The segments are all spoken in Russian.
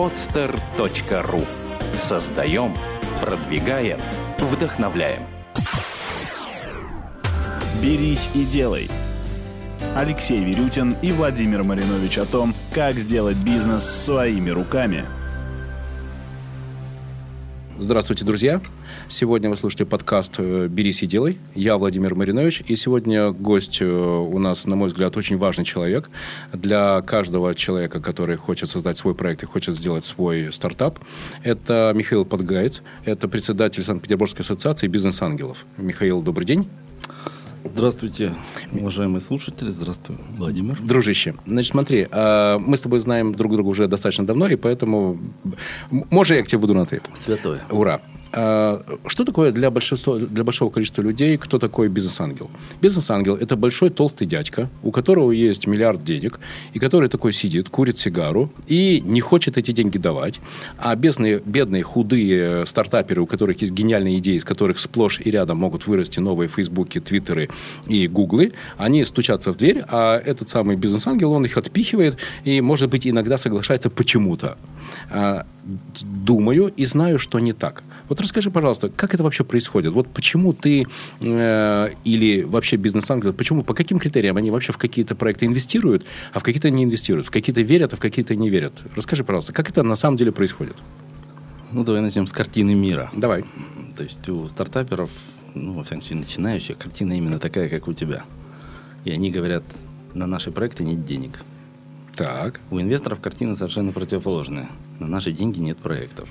Отстер.ру. Создаем, продвигаем, вдохновляем. Берись и делай. Алексей Верютин и Владимир Маринович о том, как сделать бизнес своими руками. Здравствуйте, друзья. Сегодня вы слушаете подкаст «Берись и делай». Я Владимир Маринович. И сегодня гость у нас, на мой взгляд, очень важный человек. Для каждого человека, который хочет создать свой проект и хочет сделать свой стартап, это Михаил Подгаец. Это председатель Санкт-Петербургской ассоциации «Бизнес-ангелов». Михаил, добрый день. Здравствуйте, уважаемые слушатели. Здравствуй, Владимир. Дружище, значит, смотри, мы с тобой знаем друг друга уже достаточно давно, и поэтому, может, я к тебе буду на «ты». Святое. Ура. Что такое для большого количества людей, кто такой бизнес-ангел? Бизнес-ангел – это большой толстый дядька, у которого есть миллиард денег, и который такой сидит, курит сигару и не хочет эти деньги давать. А бедные худые стартаперы, у которых есть гениальные идеи, из которых сплошь и рядом могут вырасти новые Фейсбуки, Твиттеры и Гуглы, они стучатся в дверь, а этот самый бизнес-ангел, он их отпихивает и, может быть, иногда соглашается почему-то. Думаю и знаю, что не так. Вот расскажи, пожалуйста, как это вообще происходит? Вот почему ты или вообще бизнес-ангелы, почему, по каким критериям они вообще в какие-то проекты инвестируют, а в какие-то не инвестируют, в какие-то верят, а в какие-то не верят? Расскажи, пожалуйста, как это на самом деле происходит? Ну, давай начнем с картины мира. Давай. То есть у стартаперов, во всяком случае, начинающих, картина именно такая, как у тебя. И они говорят, на наши проекты нет денег. Так. У инвесторов картина совершенно противоположная. На наши деньги нет проектов.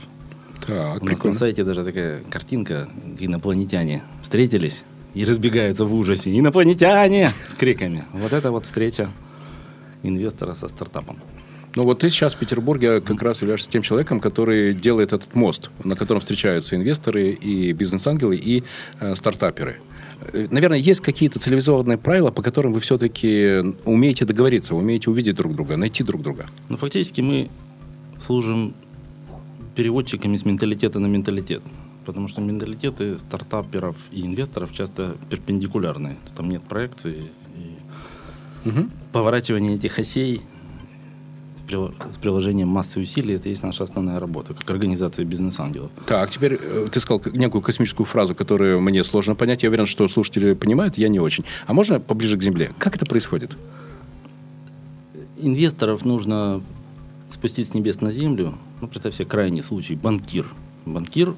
Так, у нас на сайте даже такая картинка, инопланетяне встретились и разбегаются в ужасе. Инопланетяне! С криками. Вот это вот встреча инвестора со стартапом. Ну вот ты сейчас в Петербурге как раз являешься тем человеком, который делает этот мост, на котором встречаются инвесторы и бизнес-ангелы и стартаперы. Наверное, есть какие-то цивилизованные правила, по которым вы все-таки умеете договориться, умеете увидеть друг друга, найти друг друга? Ну, фактически мы служим переводчиками с менталитета на менталитет. Потому что менталитеты стартаперов и инвесторов часто перпендикулярны. Там нет проекции. Угу. Поворачивание этих осей с приложением массы усилий, это есть наша основная работа, как организация бизнес-ангелов. Так, теперь ты сказал некую космическую фразу, которую мне сложно понять. Я уверен, что слушатели понимают, я не очень. А можно поближе к земле? Как это происходит? Инвесторов нужно спустить с небес на землю. Ну, представь себе крайний случай. Банкир, у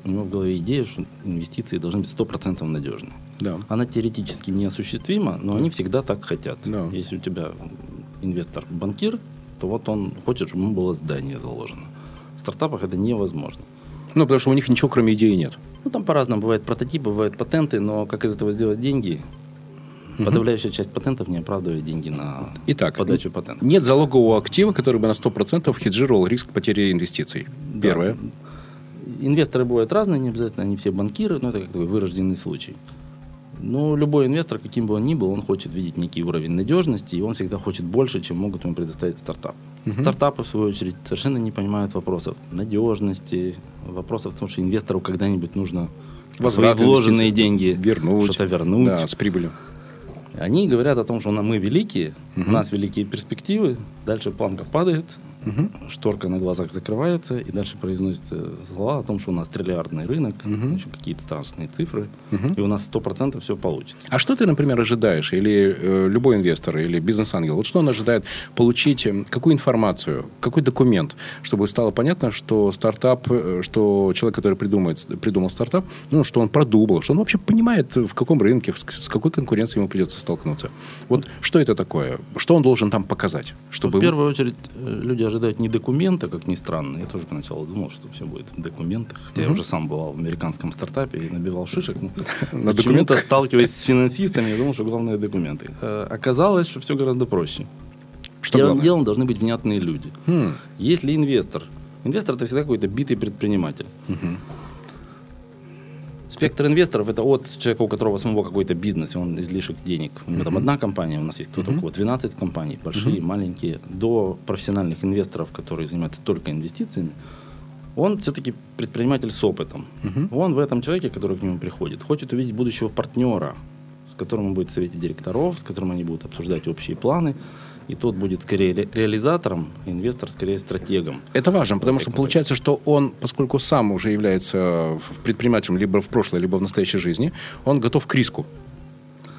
него в голове идея, что инвестиции должны быть 100% надежны. Да. Она теоретически неосуществима, но они всегда так хотят. Да. Если у тебя инвестор-банкир, то вот он хочет, чтобы ему было здание заложено. В стартапах это невозможно. Ну, потому что у них ничего, кроме идеи, нет. Ну, там по-разному. Бывают прототипы, бывают патенты, но как из этого сделать деньги? Угу. Подавляющая часть патентов не оправдывает деньги на подачу патента. Нет залогового актива, который бы на 100% хеджировал риск потери инвестиций. Да. Первое. Инвесторы бывают разные, не обязательно они все банкиры, но это как такой вырожденный случай. Но любой инвестор, каким бы он ни был, он хочет видеть некий уровень надежности, и он всегда хочет больше, чем могут ему предоставить стартап. Uh-huh. Стартапы, в свою очередь, совершенно не понимают вопросов надежности, вопросов, потому что инвестору когда-нибудь нужно свои вложенные деньги вернуть. Да, с прибылью. Они говорят о том, что мы великие, uh-huh. у нас великие перспективы, дальше планка падает, uh-huh. шторка на глазах закрывается, и дальше произносятся слова о том, что у нас триллиардный рынок, uh-huh. еще какие-то страшные цифры, uh-huh. и у нас 100% все получится. А что ты, например, ожидаешь, или любой инвестор, или бизнес-ангел, вот что он ожидает получить, какую информацию, какой документ, чтобы стало понятно, что стартап, что человек, который придумал стартап, что он продумал, что он вообще понимает, в каком рынке, с какой конкуренцией ему придется столкнуться. Вот что это такое? Что он должен там показать? Чтобы... В первую очередь, люди ожидают не документа, как ни странно. Я тоже поначалу думал, что все будет в документах. Хотя mm-hmm. я уже сам бывал в американском стартапе и набивал шишек. На документах, сталкиваясь с финансистами, я думал, что главное документы. Оказалось, что все гораздо проще. Первым делом должны быть внятные люди. Mm-hmm. Если инвестор это всегда какой-то битый предприниматель. Mm-hmm. Спектр инвесторов – это от человека, у которого самого какой-то бизнес, и он излишек денег. У него там одна компания, у нас есть кто-то, у кого 12 компаний, большие, маленькие, до профессиональных инвесторов, которые занимаются только инвестициями. Он все-таки предприниматель с опытом. Он в этом человеке, который к нему приходит, хочет увидеть будущего партнера, с которым он будет в совете директоров, с которым они будут обсуждать общие планы. И тот будет скорее реализатором, инвестор скорее стратегом. Это важно, потому что получается, что он, поскольку сам уже является предпринимателем либо в прошлой, либо в настоящей жизни, он готов к риску.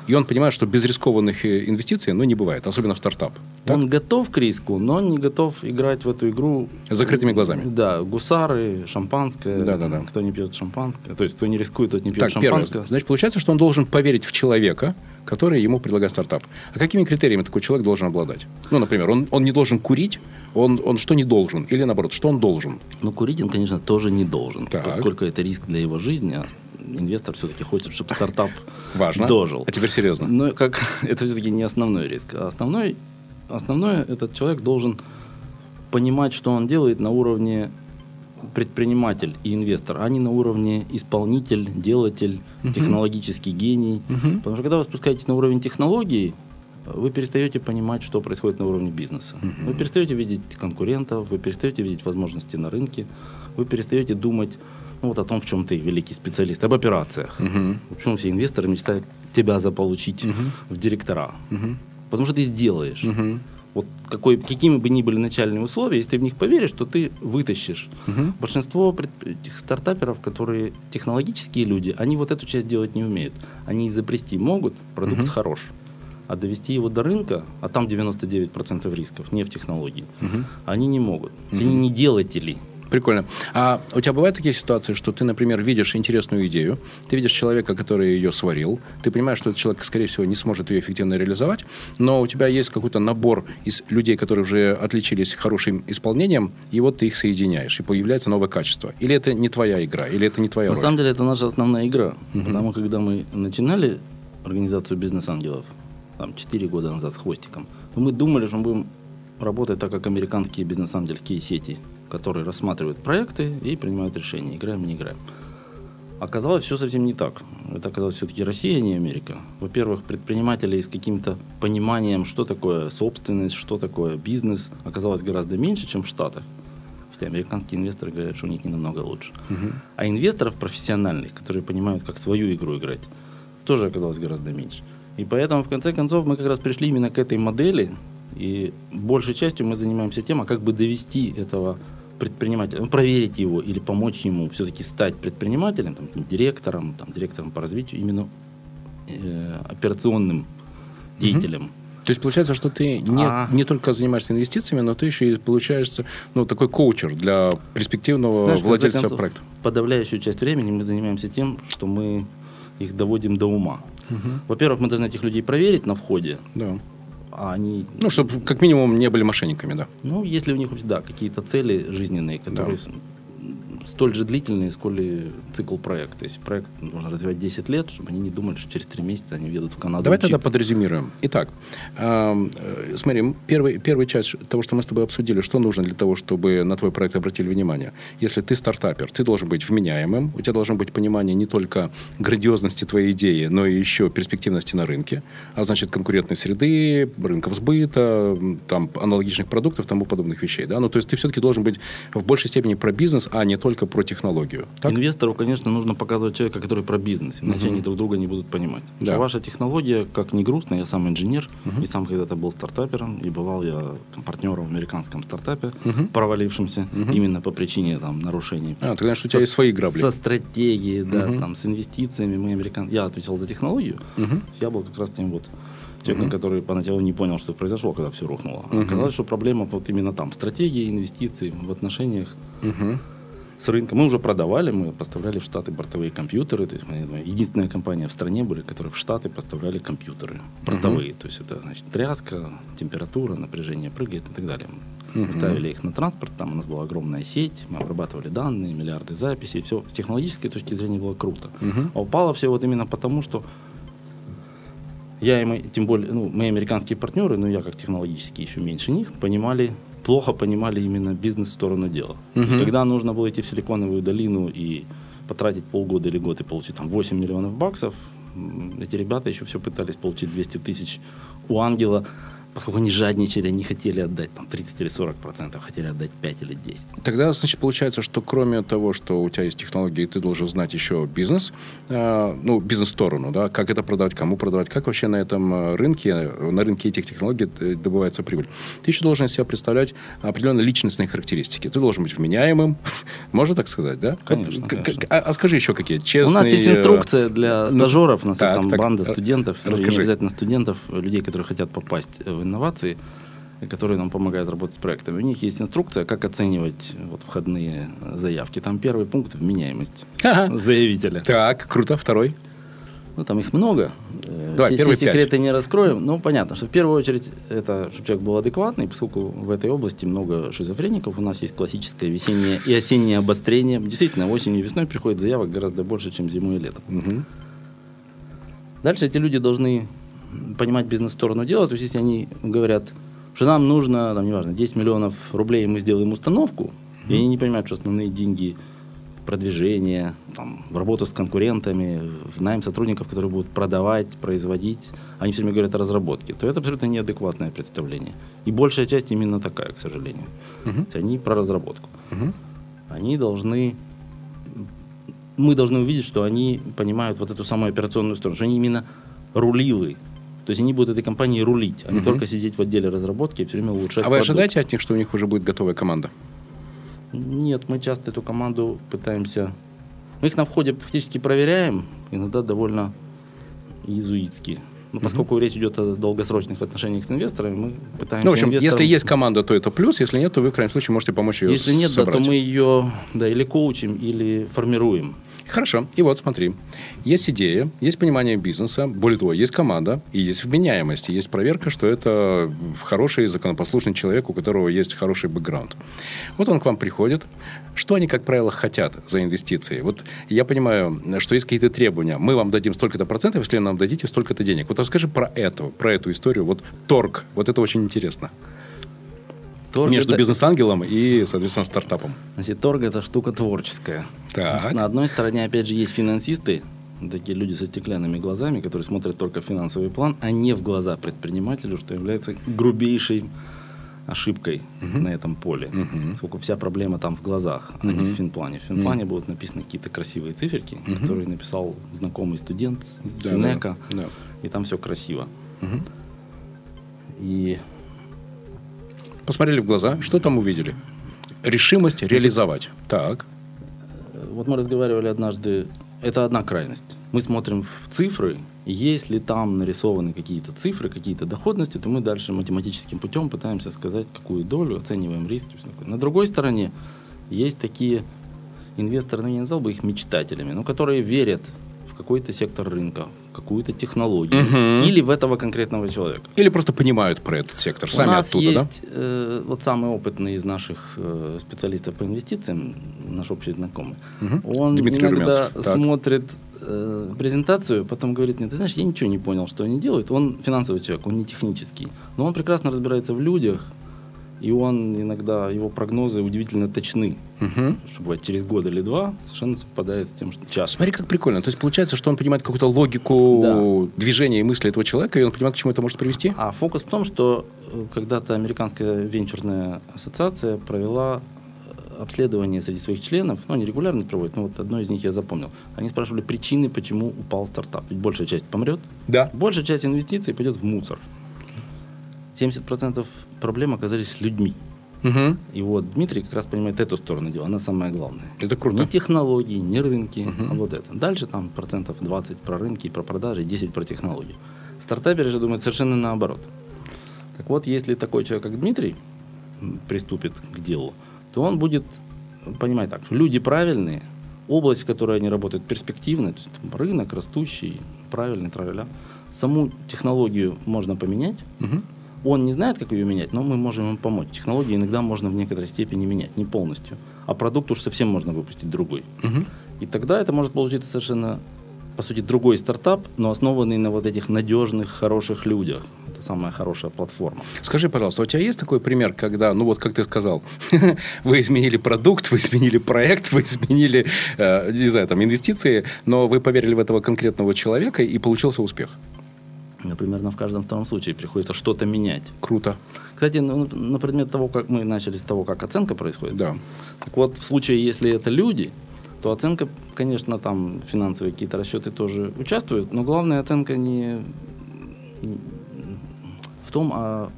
И он понимает, что без рискованных инвестиций, ну, не бывает, особенно в стартап. Так? Он готов к риску, но не готов играть в эту игру... С закрытыми глазами. Да, гусары, шампанское, да. Кто не пьет шампанское. То есть, кто не рискует, тот не пьет шампанское. Первое. Значит, получается, что он должен поверить в человека, который ему предлагает стартап. А какими критериями такой человек должен обладать? Ну, например, он не должен курить, он что не должен? Или, наоборот, что он должен? Ну, курить он, конечно, тоже не должен, поскольку это риск для его жизни, а инвестор все-таки хочет, чтобы стартап дожил. А теперь серьезно. Но это все-таки не основной риск. А основное, этот человек должен понимать, что он делает на уровне предприниматель и инвестор, а не на уровне исполнитель, делатель, технологический гений. Потому что когда вы спускаетесь на уровень технологий, вы перестаете понимать, что происходит на уровне бизнеса. Вы перестаете видеть конкурентов, вы перестаете видеть возможности на рынке, вы перестаете думать о том, в чем ты великий специалист, об операциях. Почему все инвесторы мечтают тебя заполучить в директора? Потому что ты сделаешь. Какими бы ни были начальные условия, если ты в них поверишь, то ты вытащишь. Большинство стартаперов, которые технологические люди, они вот эту часть делать не умеют. Они изобрести могут, продукт хорош. А довести его до рынка, а там 99% рисков, не в технологии, они не могут. Они не делатели. Прикольно. А у тебя бывают такие ситуации, что ты, например, видишь интересную идею, ты видишь человека, который ее сварил, ты понимаешь, что этот человек, скорее всего, не сможет ее эффективно реализовать, но у тебя есть какой-то набор из людей, которые уже отличились хорошим исполнением, и вот ты их соединяешь, и появляется новое качество. Или это не твоя игра, или это не твоя роль? На самом деле, это наша основная игра. Потому что, когда мы начинали организацию «Бизнес-ангелов», там, 4 года назад с хвостиком, то мы думали, что мы будем работать так, как американские бизнес-ангельские сети, которые рассматривают проекты и принимают решения, играем, не играем. Оказалось, все совсем не так. Это оказалось все-таки Россия, а не Америка. Во-первых, предпринимателей с каким-то пониманием, что такое собственность, что такое бизнес, оказалось гораздо меньше, чем в Штатах. Хотя американские инвесторы говорят, что у них не намного лучше. А инвесторов профессиональных, которые понимают, как свою игру играть, тоже оказалось гораздо меньше. И поэтому, в конце концов, мы как раз пришли именно к этой модели, и большей частью мы занимаемся тем, как бы довести этого предпринимателя, проверить его или помочь ему все-таки стать предпринимателем, директором по развитию, именно операционным деятелем. То есть получается, что ты не только занимаешься инвестициями, но ты еще и получаешься такой коучер для перспективного владельца проекта. Подавляющую часть времени мы занимаемся тем, что мы их доводим до ума. Во-первых, мы должны этих людей проверить на входе. Да. А они... чтобы как минимум не были мошенниками, да. Если у них какие-то цели жизненные, которые столь же длительные, сколь и цикл проекта. Если проект нужно развивать 10 лет, чтобы они не думали, что через 3 месяца они едут в Канаду. Давай учиться. Тогда подрезюмируем. Итак, смотри, первая часть того, что мы с тобой обсудили, что нужно для того, чтобы на твой проект обратили внимание. Если ты стартапер, ты должен быть вменяемым, у тебя должно быть понимание не только грандиозности твоей идеи, но и еще перспективности на рынке, а значит конкурентной среды, рынков сбыта, аналогичных продуктов, тому подобных вещей. Да? То есть ты все-таки должен быть в большей степени про бизнес, а не только про технологию. Так? Инвестору, конечно, нужно показывать человека, который про бизнес, иначе они друг друга не будут понимать. Да. Ваша технология, как ни грустно, я сам инженер, и сам когда-то был стартапером, и бывал я партнером в американском стартапе, провалившемся, именно по причине нарушений. Ты знаешь, у тебя есть свои грабли. Со стратегией, с инвестициями. Я отвечал за технологию, я был как раз тем человеком, который поначалу не понял, что произошло, когда все рухнуло. Оказалось, что проблема именно там, стратегии, инвестиций, в отношениях. С рынка. Мы уже продавали, мы поставляли в Штаты бортовые компьютеры. То есть мы единственная компания в стране были, которые в Штаты поставляли компьютеры бортовые. То есть это тряска, температура, напряжение прыгает и так далее. Мы ставили их на транспорт, там у нас была огромная сеть, мы обрабатывали данные, миллиарды записей. Все с технологической точки зрения было круто. А упало все именно потому, что я и мы, тем более, мои американские партнеры, я как технологический еще меньше них, плохо понимали именно бизнес-сторону дела. То есть, когда нужно было идти в Силиконовую долину и потратить полгода или год и получить $8 миллионов, эти ребята еще все пытались получить 200 тысяч у ангела поскольку они жадничали, не хотели отдать там 30 или 40%, хотели отдать 5 или 10. Тогда, значит, получается, что кроме того, что у тебя есть технологии, ты должен знать еще бизнес, ну, бизнес-сторону, да, как это продавать, кому продавать, как вообще на этом рынке, на рынке этих технологий добывается прибыль. Ты еще должен из себя представлять определенные личностные характеристики. Ты должен быть вменяемым, можно так сказать, да? Конечно. А скажи еще какие? Честные... У нас есть инструкция для стажеров, у нас там банда студентов, обязательно студентов, людей, которые хотят попасть в инновации, которые нам помогают работать с проектами. У них есть инструкция, как оценивать вот, входные заявки. Там первый пункт – вменяемость заявителя. Так, круто. Второй? Ну, там их много. Давай, все секреты не раскроем. Ну, понятно, что в первую очередь, это, чтобы человек был адекватный, поскольку в этой области много шизофреников. У нас есть классическое весеннее и осеннее обострение. Действительно, осенью и весной приходит заявок гораздо больше, чем зимой и летом. Угу. Дальше эти люди должны понимать бизнес-сторону дела. То есть, если они говорят, что нам нужно, там, неважно, 10 миллионов рублей, мы сделаем установку, и они не понимают, что основные деньги в продвижение, там, в работу с конкурентами, в найм сотрудников, которые будут продавать, производить, они все время говорят о разработке, то это абсолютно неадекватное представление. И большая часть именно такая, к сожалению. То есть, они про разработку. Они должны... Мы должны увидеть, что они понимают вот эту самую операционную сторону, что они именно рулилы. То есть они будут этой компанией рулить, а не только сидеть в отделе разработки и все время улучшать продукт. А вы ожидаете от них, что у них уже будет готовая команда? Нет, мы часто эту команду пытаемся... Мы их на входе фактически проверяем, иногда довольно иезуитски. Но поскольку речь идет о долгосрочных отношениях с инвесторами, мы пытаемся... Ну, в общем, инвесторам... если есть команда, то это плюс, если нет, то вы, в крайнем случае, можете помочь ее собрать. Если нет, да, то мы ее или коучим, или формируем. Хорошо. И вот, смотри. Есть идея, есть понимание бизнеса, более того, есть команда, и есть вменяемость, и есть проверка, что это хороший, законопослушный человек, у которого есть хороший бэкграунд. Вот он к вам приходит. Что они, как правило, хотят за инвестиции? Вот я понимаю, что есть какие-то требования. Мы вам дадим столько-то процентов, если нам дадите столько-то денег. Вот расскажи про эту историю. Вот торг. Вот это очень интересно. Торг между бизнес-ангелом и, соответственно, стартапом. Значит, торг – это штука творческая. Так. На одной стороне, опять же, есть финансисты, такие люди со стеклянными глазами, которые смотрят только в финансовый план, а не в глаза предпринимателю, что является грубейшей ошибкой на этом поле. Поскольку вся проблема там в глазах, а не в финплане. В финплане будут написаны какие-то красивые циферки, которые написал знакомый студент с Финека, и там все красиво. И... Посмотрели в глаза, что там увидели? Решимость реализовать. Так. Вот мы разговаривали однажды, это одна крайность. Мы смотрим в цифры, если там нарисованы какие-то цифры, какие-то доходности, то мы дальше математическим путем пытаемся сказать, какую долю, оцениваем риск. На другой стороне есть такие инвесторы, я не назвал бы их мечтателями, но которые верят в какой-то сектор рынка, какую-то технологию или в этого конкретного человека. Или просто понимают про этот сектор, сами оттуда, да? У нас есть вот самый опытный из наших специалистов по инвестициям, наш общий знакомый. Он Дмитрий иногда Румянцев. Смотрит презентацию, потом говорит мне, ты знаешь, я ничего не понял, что они делают. Он финансовый человек, он не технический, но он прекрасно разбирается в людях, и он иногда, его прогнозы удивительно точны. Что бывает, через год или два совершенно совпадает с тем, что часто. Смотри, как прикольно. То есть, получается, что он понимает какую-то логику движения и мысли этого человека, и он понимает, к чему это может привести? А фокус в том, что когда-то Американская венчурная ассоциация провела обследование среди своих членов. Ну, они регулярно проводят, но вот одно из них я запомнил. Они спрашивали причины, почему упал стартап. Ведь большая часть помрет. Да. Большая часть инвестиций пойдет в мусор. 70% проблем оказались людьми. И вот Дмитрий как раз понимает эту сторону дела. Она самая главная. Это круто. Не технологии, не рынки, а вот это. Дальше там 20% про рынки и про продажи, 10% про технологии. Стартаперы же думают совершенно наоборот. Так вот, если такой человек, как Дмитрий, приступит к делу, то он будет понимать так, что люди правильные, область, в которой они работают, перспективная, рынок растущий, правильный, тра-ля-ля. Саму технологию можно поменять. Он не знает, как ее менять, но мы можем ему помочь. Технологии иногда можно в некоторой степени менять, не полностью. А продукт уж совсем можно выпустить другой. И тогда это может получиться совершенно, по сути, другой стартап, но основанный на вот этих надежных, хороших людях. Это самая хорошая платформа. Скажи, пожалуйста, у тебя есть такой пример, когда, ну вот как ты сказал, вы изменили продукт, вы изменили проект, вы изменили, не знаю, там, инвестиции, но вы поверили в этого конкретного человека и получился успех? примерно в каждом втором случае приходится что-то менять. Круто. Кстати, на предмет того, как мы начали с того, как оценка происходит. Да. Так вот, в случае, если это люди, то оценка, конечно, там финансовые какие-то расчеты тоже участвуют, но главная оценка не в том, а...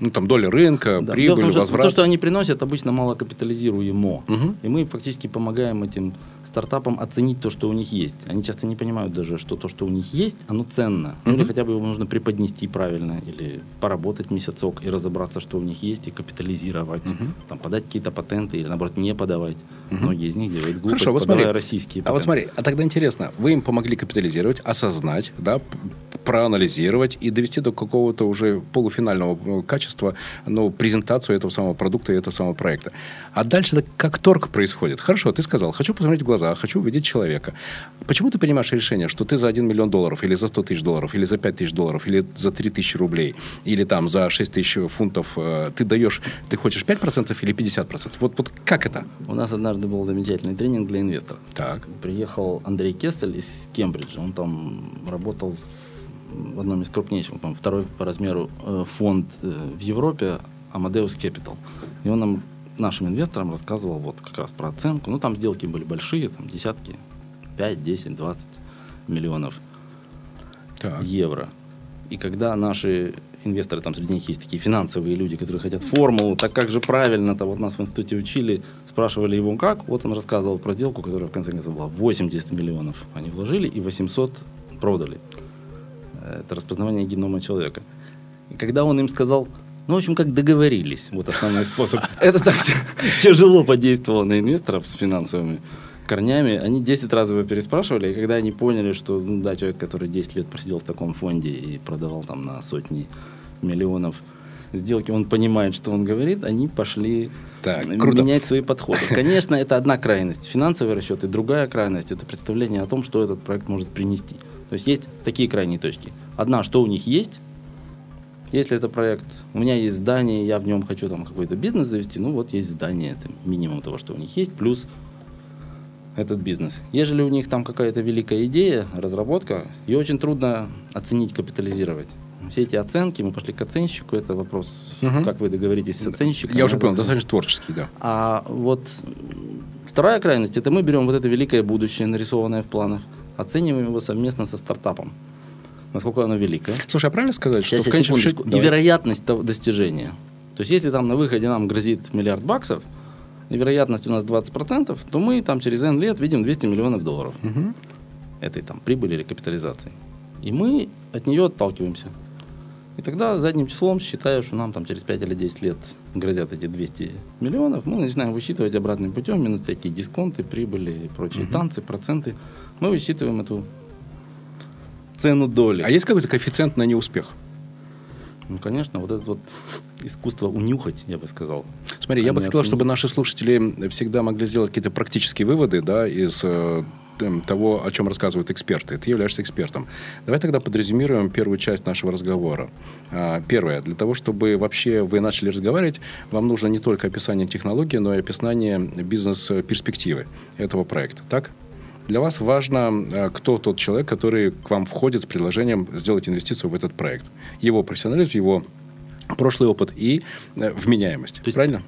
Ну, там доля рынка, да, прибыль, том, возврат. То, что они приносят, обычно мало капитализируемо. Угу. И мы фактически помогаем этим стартапам оценить то, что у них есть. Они часто не понимают даже, что то, что у них есть, оно ценно. Угу. Или хотя бы его нужно преподнести правильно, или поработать месяцок и разобраться, что у них есть, и капитализировать. Угу. Там, подать какие-то патенты, или, наоборот, не подавать. Угу. Многие из них делают глупость, хорошо, вот подавая смотри, российские патенты. А вот смотри, а тогда интересно, вы им помогли капитализировать, осознать, да, проанализировать и довести до какого-то уже полуфинального качества, но презентацию этого самого продукта и этого самого проекта. А дальше как торг происходит? Хорошо, ты сказал, хочу посмотреть в глаза, хочу увидеть человека. Почему ты принимаешь решение, что ты за 1 миллион долларов, или за 100 тысяч долларов, или за 5 тысяч долларов, или за 3 тысячи рублей, или там за 6 тысяч фунтов ты даешь, ты хочешь 5% или 50%? Вот как это? У нас однажды был замечательный тренинг для инвесторов. Так. Приехал Андрей Кессель из Кембриджа, он там работал в одном из крупнейших, там, второй по размеру фонд в Европе Amadeus Capital. И он нам, нашим инвесторам, рассказывал вот как раз про оценку. Ну, там сделки были большие, там десятки, 5, 10, 20 миллионов так. евро. И когда наши инвесторы, там среди них есть такие финансовые люди, которые хотят формулу, так как же правильно-то, вот нас в институте учили, спрашивали его как, вот он рассказывал про сделку, которая в конце концов была 80 миллионов они вложили и 800 продали. Это распознавание генома человека. И когда он им сказал, ну, в общем, как договорились, вот основной способ. Это так тяжело подействовало на инвесторов с финансовыми корнями. Они 10 раз его переспрашивали, и когда они поняли, что, ну, да, человек, который 10 лет просидел в таком фонде и продавал там на сотни миллионов сделки, он понимает, что он говорит, они пошли так, менять свои подходы. Конечно, это одна крайность. Финансовые расчеты, другая крайность. Это представление о том, что этот проект может принести. То есть есть такие крайние точки. Одна, что у них есть. Если это проект, у меня есть здание, я в нем хочу там какой-то бизнес завести, ну вот есть здание, это минимум того, что у них есть, плюс этот бизнес. Ежели у них там какая-то великая идея, разработка, ее очень трудно оценить, капитализировать. Все эти оценки, мы пошли к оценщику, это вопрос, угу. как вы договоритесь с оценщиком. Я уже понял, достаточно творческий, да. А вот вторая крайность, это мы берем вот это великое будущее, нарисованное в планах, оцениваем его совместно со стартапом. Насколько оно великое. Слушай, а правильно сказать, сейчас, что в конечном счете... И вероятность достижения. То есть, если там на выходе нам грозит $1 миллиард, и вероятность у нас 20%, то мы там через N лет видим $200 миллионов угу. этой там прибыли или капитализации. И мы от нее отталкиваемся. И тогда задним числом, считая, что нам там через 5 или 10 лет грозят эти 200 миллионов, мы начинаем высчитывать обратным путем, минус всякие дисконты, прибыли и прочие угу. танцы, проценты. Мы высчитываем эту цену доли. А есть какой-то коэффициент на неуспех? Ну, конечно, вот это вот искусство унюхать, я бы сказал. Смотри, я бы хотел, чтобы наши слушатели всегда могли сделать какие-то практические выводы, да, из... того, о чем рассказывают эксперты. Ты являешься экспертом. Давай тогда подрезюмируем первую часть нашего разговора. Первое. Для того, чтобы вообще вы начали разговаривать, вам нужно не только описание технологии, но и описание бизнес-перспективы этого проекта. Так? Для вас важно, кто тот человек, который к вам входит с предложением сделать инвестицию в этот проект. Его профессионализм, его прошлый опыт и вменяемость. То правильно?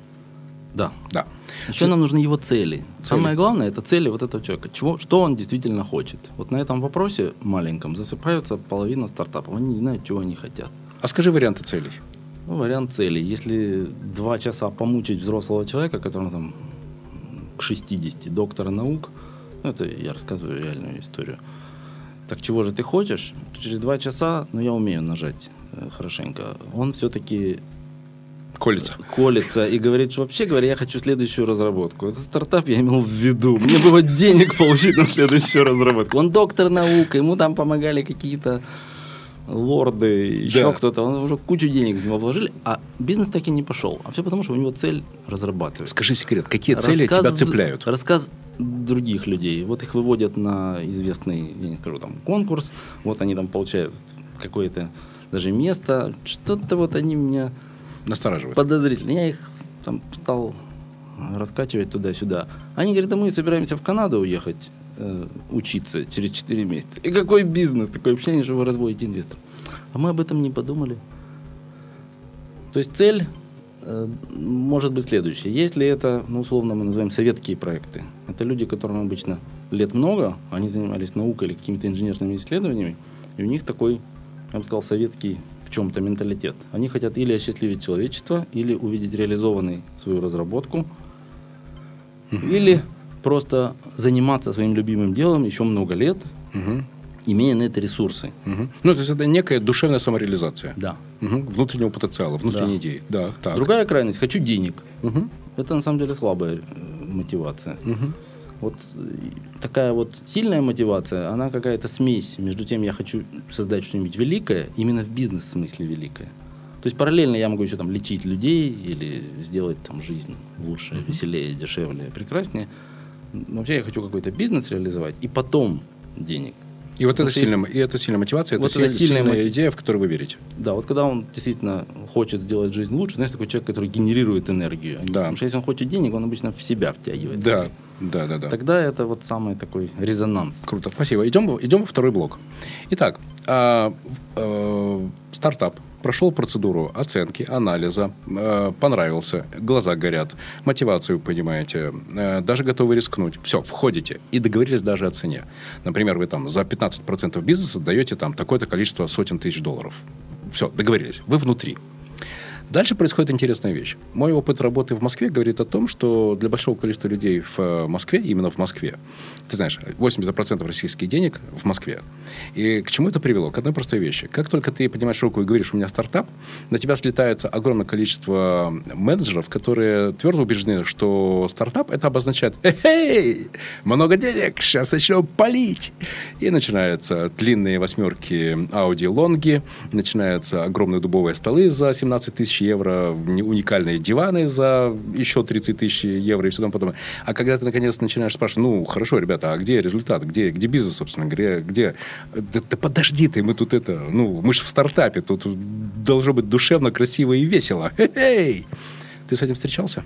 Да. Да. Еще нам нужны его цели. Самое главное, это цели вот этого человека. Что он действительно хочет. Вот на этом вопросе маленьком засыпаются половина стартапов. Они не знают, чего они хотят. А скажи варианты целей. Ну, вариант целей. Если 2 часа помучить взрослого человека, которому там к 60, доктора наук, ну, это я рассказываю реальную историю. Так чего же ты хочешь? Через 2 часа, ну, я умею нажать хорошенько. Он все-таки... Колется и говорит, что вообще говоря, я хочу следующую разработку. Этот стартап я имел в виду. Мне было денег получить на следующую разработку. Он доктор наук, ему там помогали какие-то лорды, еще да. кто-то. Он уже кучу денег в него вложили, а бизнес так и не пошел. А все потому, что у него цель разрабатывать. Скажи секрет, какие цели тебя цепляют? Рассказ других людей. Вот их выводят на известный, я не скажу, там, конкурс. Вот они там получают какое-то даже место. Что-то вот они меня... Настораживает. Подозрительно. Я их там стал раскачивать туда-сюда. Они говорят, а мы собираемся в Канаду уехать учиться через 4 месяца. И какой бизнес? Такое общение, что вы разводите инвесторов. А мы об этом не подумали. То есть цель может быть следующая. Если это, условно мы называем советские проекты, это люди, которым обычно лет много, они занимались наукой или какими-то инженерными исследованиями, и у них такой, я бы сказал, советский в чем-то менталитет. Они хотят или осчастливить человечество, или увидеть реализованную свою разработку, или просто заниматься своим любимым делом еще много лет, имея на это ресурсы. Ну, то есть это некая душевная самореализация. Да. Внутреннего потенциала, внутренней идеи. Да, так. Другая крайность – хочу денег. Это на самом деле слабая мотивация. Вот такая вот сильная мотивация, она какая-то смесь между тем, я хочу создать что-нибудь великое, именно в бизнес-смысле великое. То есть параллельно я могу еще там лечить людей или сделать там жизнь лучше, веселее, дешевле, прекраснее. Но вообще я хочу какой-то бизнес реализовать и потом денег. И вот это, сильная мотивация, вот это сильная идея, в которую вы верите. Да, вот когда он действительно хочет сделать жизнь лучше, знаешь, такой человек, который генерирует энергию. Да. Потому что если он хочет денег, он обычно в себя втягивает. Да, да, да, да. Тогда это вот самый такой резонанс. Круто, спасибо. Идем во второй блок. Итак, стартап прошел процедуру оценки, анализа, понравился, глаза горят, мотивацию понимаете, даже готовы рискнуть. Все, входите и договорились даже о цене. Например, вы там за 15% бизнеса даете там такое-то количество сотен тысяч долларов. Все, договорились, вы внутри. Дальше происходит интересная вещь. Мой опыт работы в Москве говорит о том, что для большого количества людей в Москве, именно в Москве, ты знаешь, 80% российских денег в Москве. И к чему это привело? К одной простой вещи. Как только ты поднимаешь руку и говоришь, у меня стартап, на тебя слетается огромное количество менеджеров, которые твердо убеждены, что стартап это обозначает «Эй, много денег, сейчас начнем палить!» И начинаются длинные восьмерки ауди-лонги, начинаются огромные дубовые столы за 17 тысяч евро, уникальные диваны за еще 30 тысяч евро и все тому подобное. А когда ты, наконец, начинаешь спрашивать, ну, хорошо, ребята, а где результат? Где бизнес, собственно? Где? Да подожди ты, мы тут это... Ну, мы же в стартапе, тут должно быть душевно, красиво и весело. Хе-хей! Ты с этим встречался?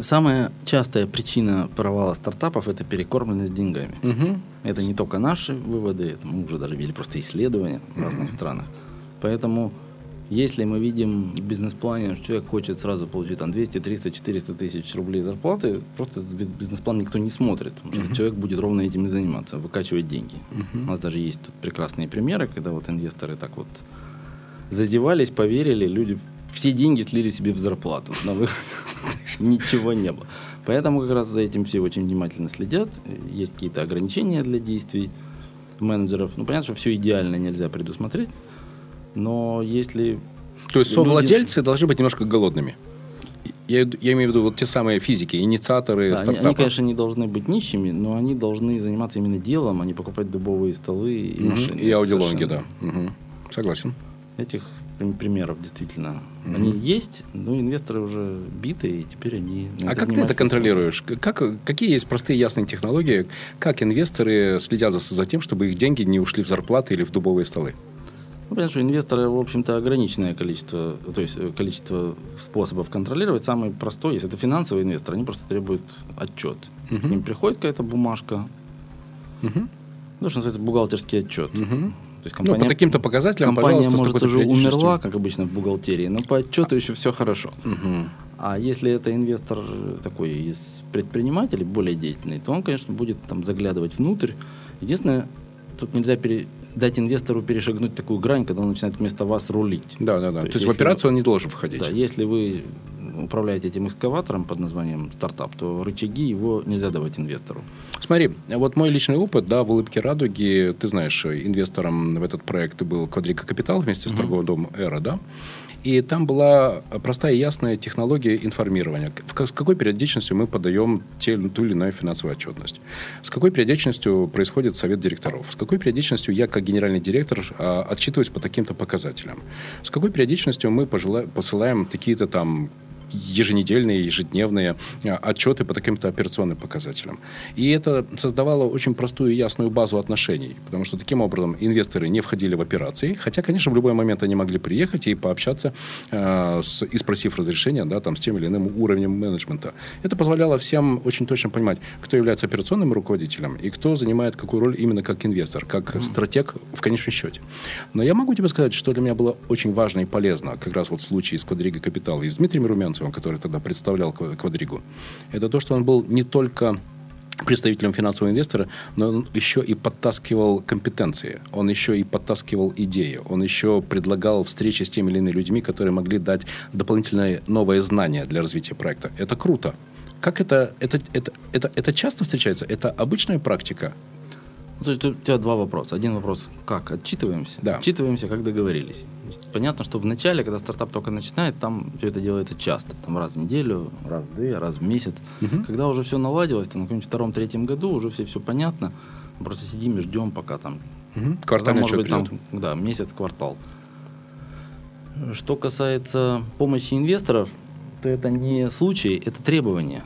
Самая частая причина провала стартапов – это перекормленность деньгами. Это не только наши выводы, это мы уже даже видели просто исследования в разных странах. Поэтому... Если мы видим в бизнес-плане, что человек хочет сразу получить там 200, 300, 400 тысяч рублей зарплаты, просто бизнес-план никто не смотрит, потому что человек будет ровно этим и заниматься, выкачивать деньги. У нас даже есть тут прекрасные примеры, когда вот инвесторы так вот зазевались, поверили, люди все деньги слили себе в зарплату, на выходе ничего не было. Поэтому как раз за этим все очень внимательно следят, есть какие-то ограничения для действий менеджеров. Ну, понятно, что все идеально нельзя предусмотреть. Но если... То есть совладельцы должны быть немножко голодными. Я имею в виду вот те самые физики, инициаторы стартапа. Они, конечно, не должны быть нищими, но они должны заниматься именно делом, а не покупать дубовые столы и машины. И аудилонги, да. Согласен. Этих примеров действительно. Они есть, но инвесторы уже биты, и теперь они... А как ты это контролируешь? Какие есть простые ясные технологии? Как инвесторы следят за тем, чтобы их деньги не ушли в зарплаты или в дубовые столы? Ну, понятно, что инвесторы, в общем-то, ограниченное количество, то есть количество способов контролировать. Самый простой, если это финансовый инвестор, они просто требуют отчет. К ним приходит какая-то бумажка, ну, что называется, бухгалтерский отчет. То есть компания, ну, по таким-то показателям, компания, может, уже умерла, как обычно в бухгалтерии, но по отчету еще все хорошо. А если это инвестор такой из предпринимателей, более деятельный, то он, конечно, будет там заглядывать внутрь. Единственное, тут нельзя дать инвестору перешагнуть такую грань, когда он начинает вместо вас рулить. Да, да, да. То есть в операцию он не должен входить. Да, если вы управляете этим экскаватором под названием стартап, то рычаги его нельзя давать инвестору. Смотри, вот мой личный опыт, да, в «Улыбке радуги», ты знаешь, инвестором в этот проект был «Квадрико Капитал» вместе с Торговым домом «Эра», да? И там была простая и ясная технология информирования. С какой периодичностью мы подаем ту или иную финансовую отчетность? С какой периодичностью происходит совет директоров? С какой периодичностью я, как генеральный директор, отчитываюсь по таким-то показателям? С какой периодичностью мы посылаем такие-то там еженедельные, ежедневные отчеты по таким-то операционным показателям. И это создавало очень простую и ясную базу отношений, потому что таким образом инвесторы не входили в операции, хотя, конечно, в любой момент они могли приехать и пообщаться, и спросив разрешения, да, там, с тем или иным уровнем менеджмента. Это позволяло всем очень точно понимать, кто является операционным руководителем и кто занимает какую роль именно как инвестор, как стратег в конечном счете. Но я могу тебе сказать, что для меня было очень важно и полезно как раз вот в случае с Квадрико Капитал и с Дмитрием Румянцевым, который тогда представлял Квадригу, это то, что он был не только представителем финансового инвестора, но он еще и подтаскивал компетенции, он еще и подтаскивал идеи, он еще предлагал встречи с теми или иными людьми, которые могли дать дополнительные новые знания для развития проекта. Это круто. Как это часто встречается? Это обычная практика? То есть у тебя два вопроса. Один вопрос, как отчитываемся? Да. Отчитываемся, как договорились. Понятно, что в начале, когда стартап только начинает, там все это делается часто. Там раз в неделю, раз в две, раз в месяц. Угу. Когда уже все наладилось, там, на каком-нибудь втором-третьем году уже все понятно. Просто сидим и ждем, пока там... Угу. Квартальный отчет придет. Да, месяц, квартал. Что касается помощи инвесторов, то это не случай, это требование.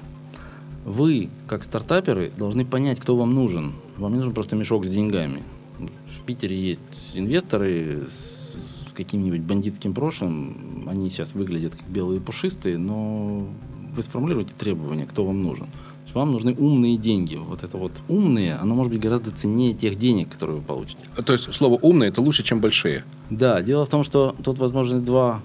Вы, как стартаперы, должны понять, кто вам нужен. Вам не нужен просто мешок с деньгами. В Питере есть инвесторы с каким-нибудь бандитским прошлым. Они сейчас выглядят как белые пушистые, но вы сформулируете требования, кто вам нужен. Вам нужны умные деньги. Вот это вот умные, оно может быть гораздо ценнее тех денег, которые вы получите. То есть слово «умные» – это лучше, чем «большие». Да, дело в том, что тут возможны два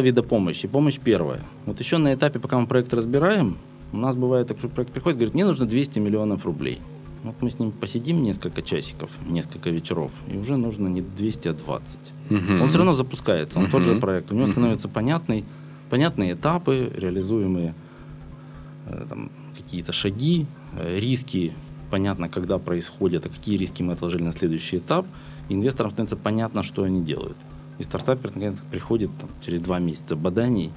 вида помощи. Помощь первая. Вот еще на этапе, пока мы проект разбираем, у нас бывает так, что проект приходит и говорит, мне нужно 200 миллионов рублей. Вот мы с ним посидим несколько часиков, несколько вечеров, и уже нужно не 200, а 20. Он все равно запускается, он тот же проект. У него становятся понятные этапы, реализуемые там, какие-то шаги, риски, понятно, когда происходят, а какие риски мы отложили на следующий этап. И инвесторам становится понятно, что они делают. И стартапер, наконец, приходит там, через 2 месяца боданий,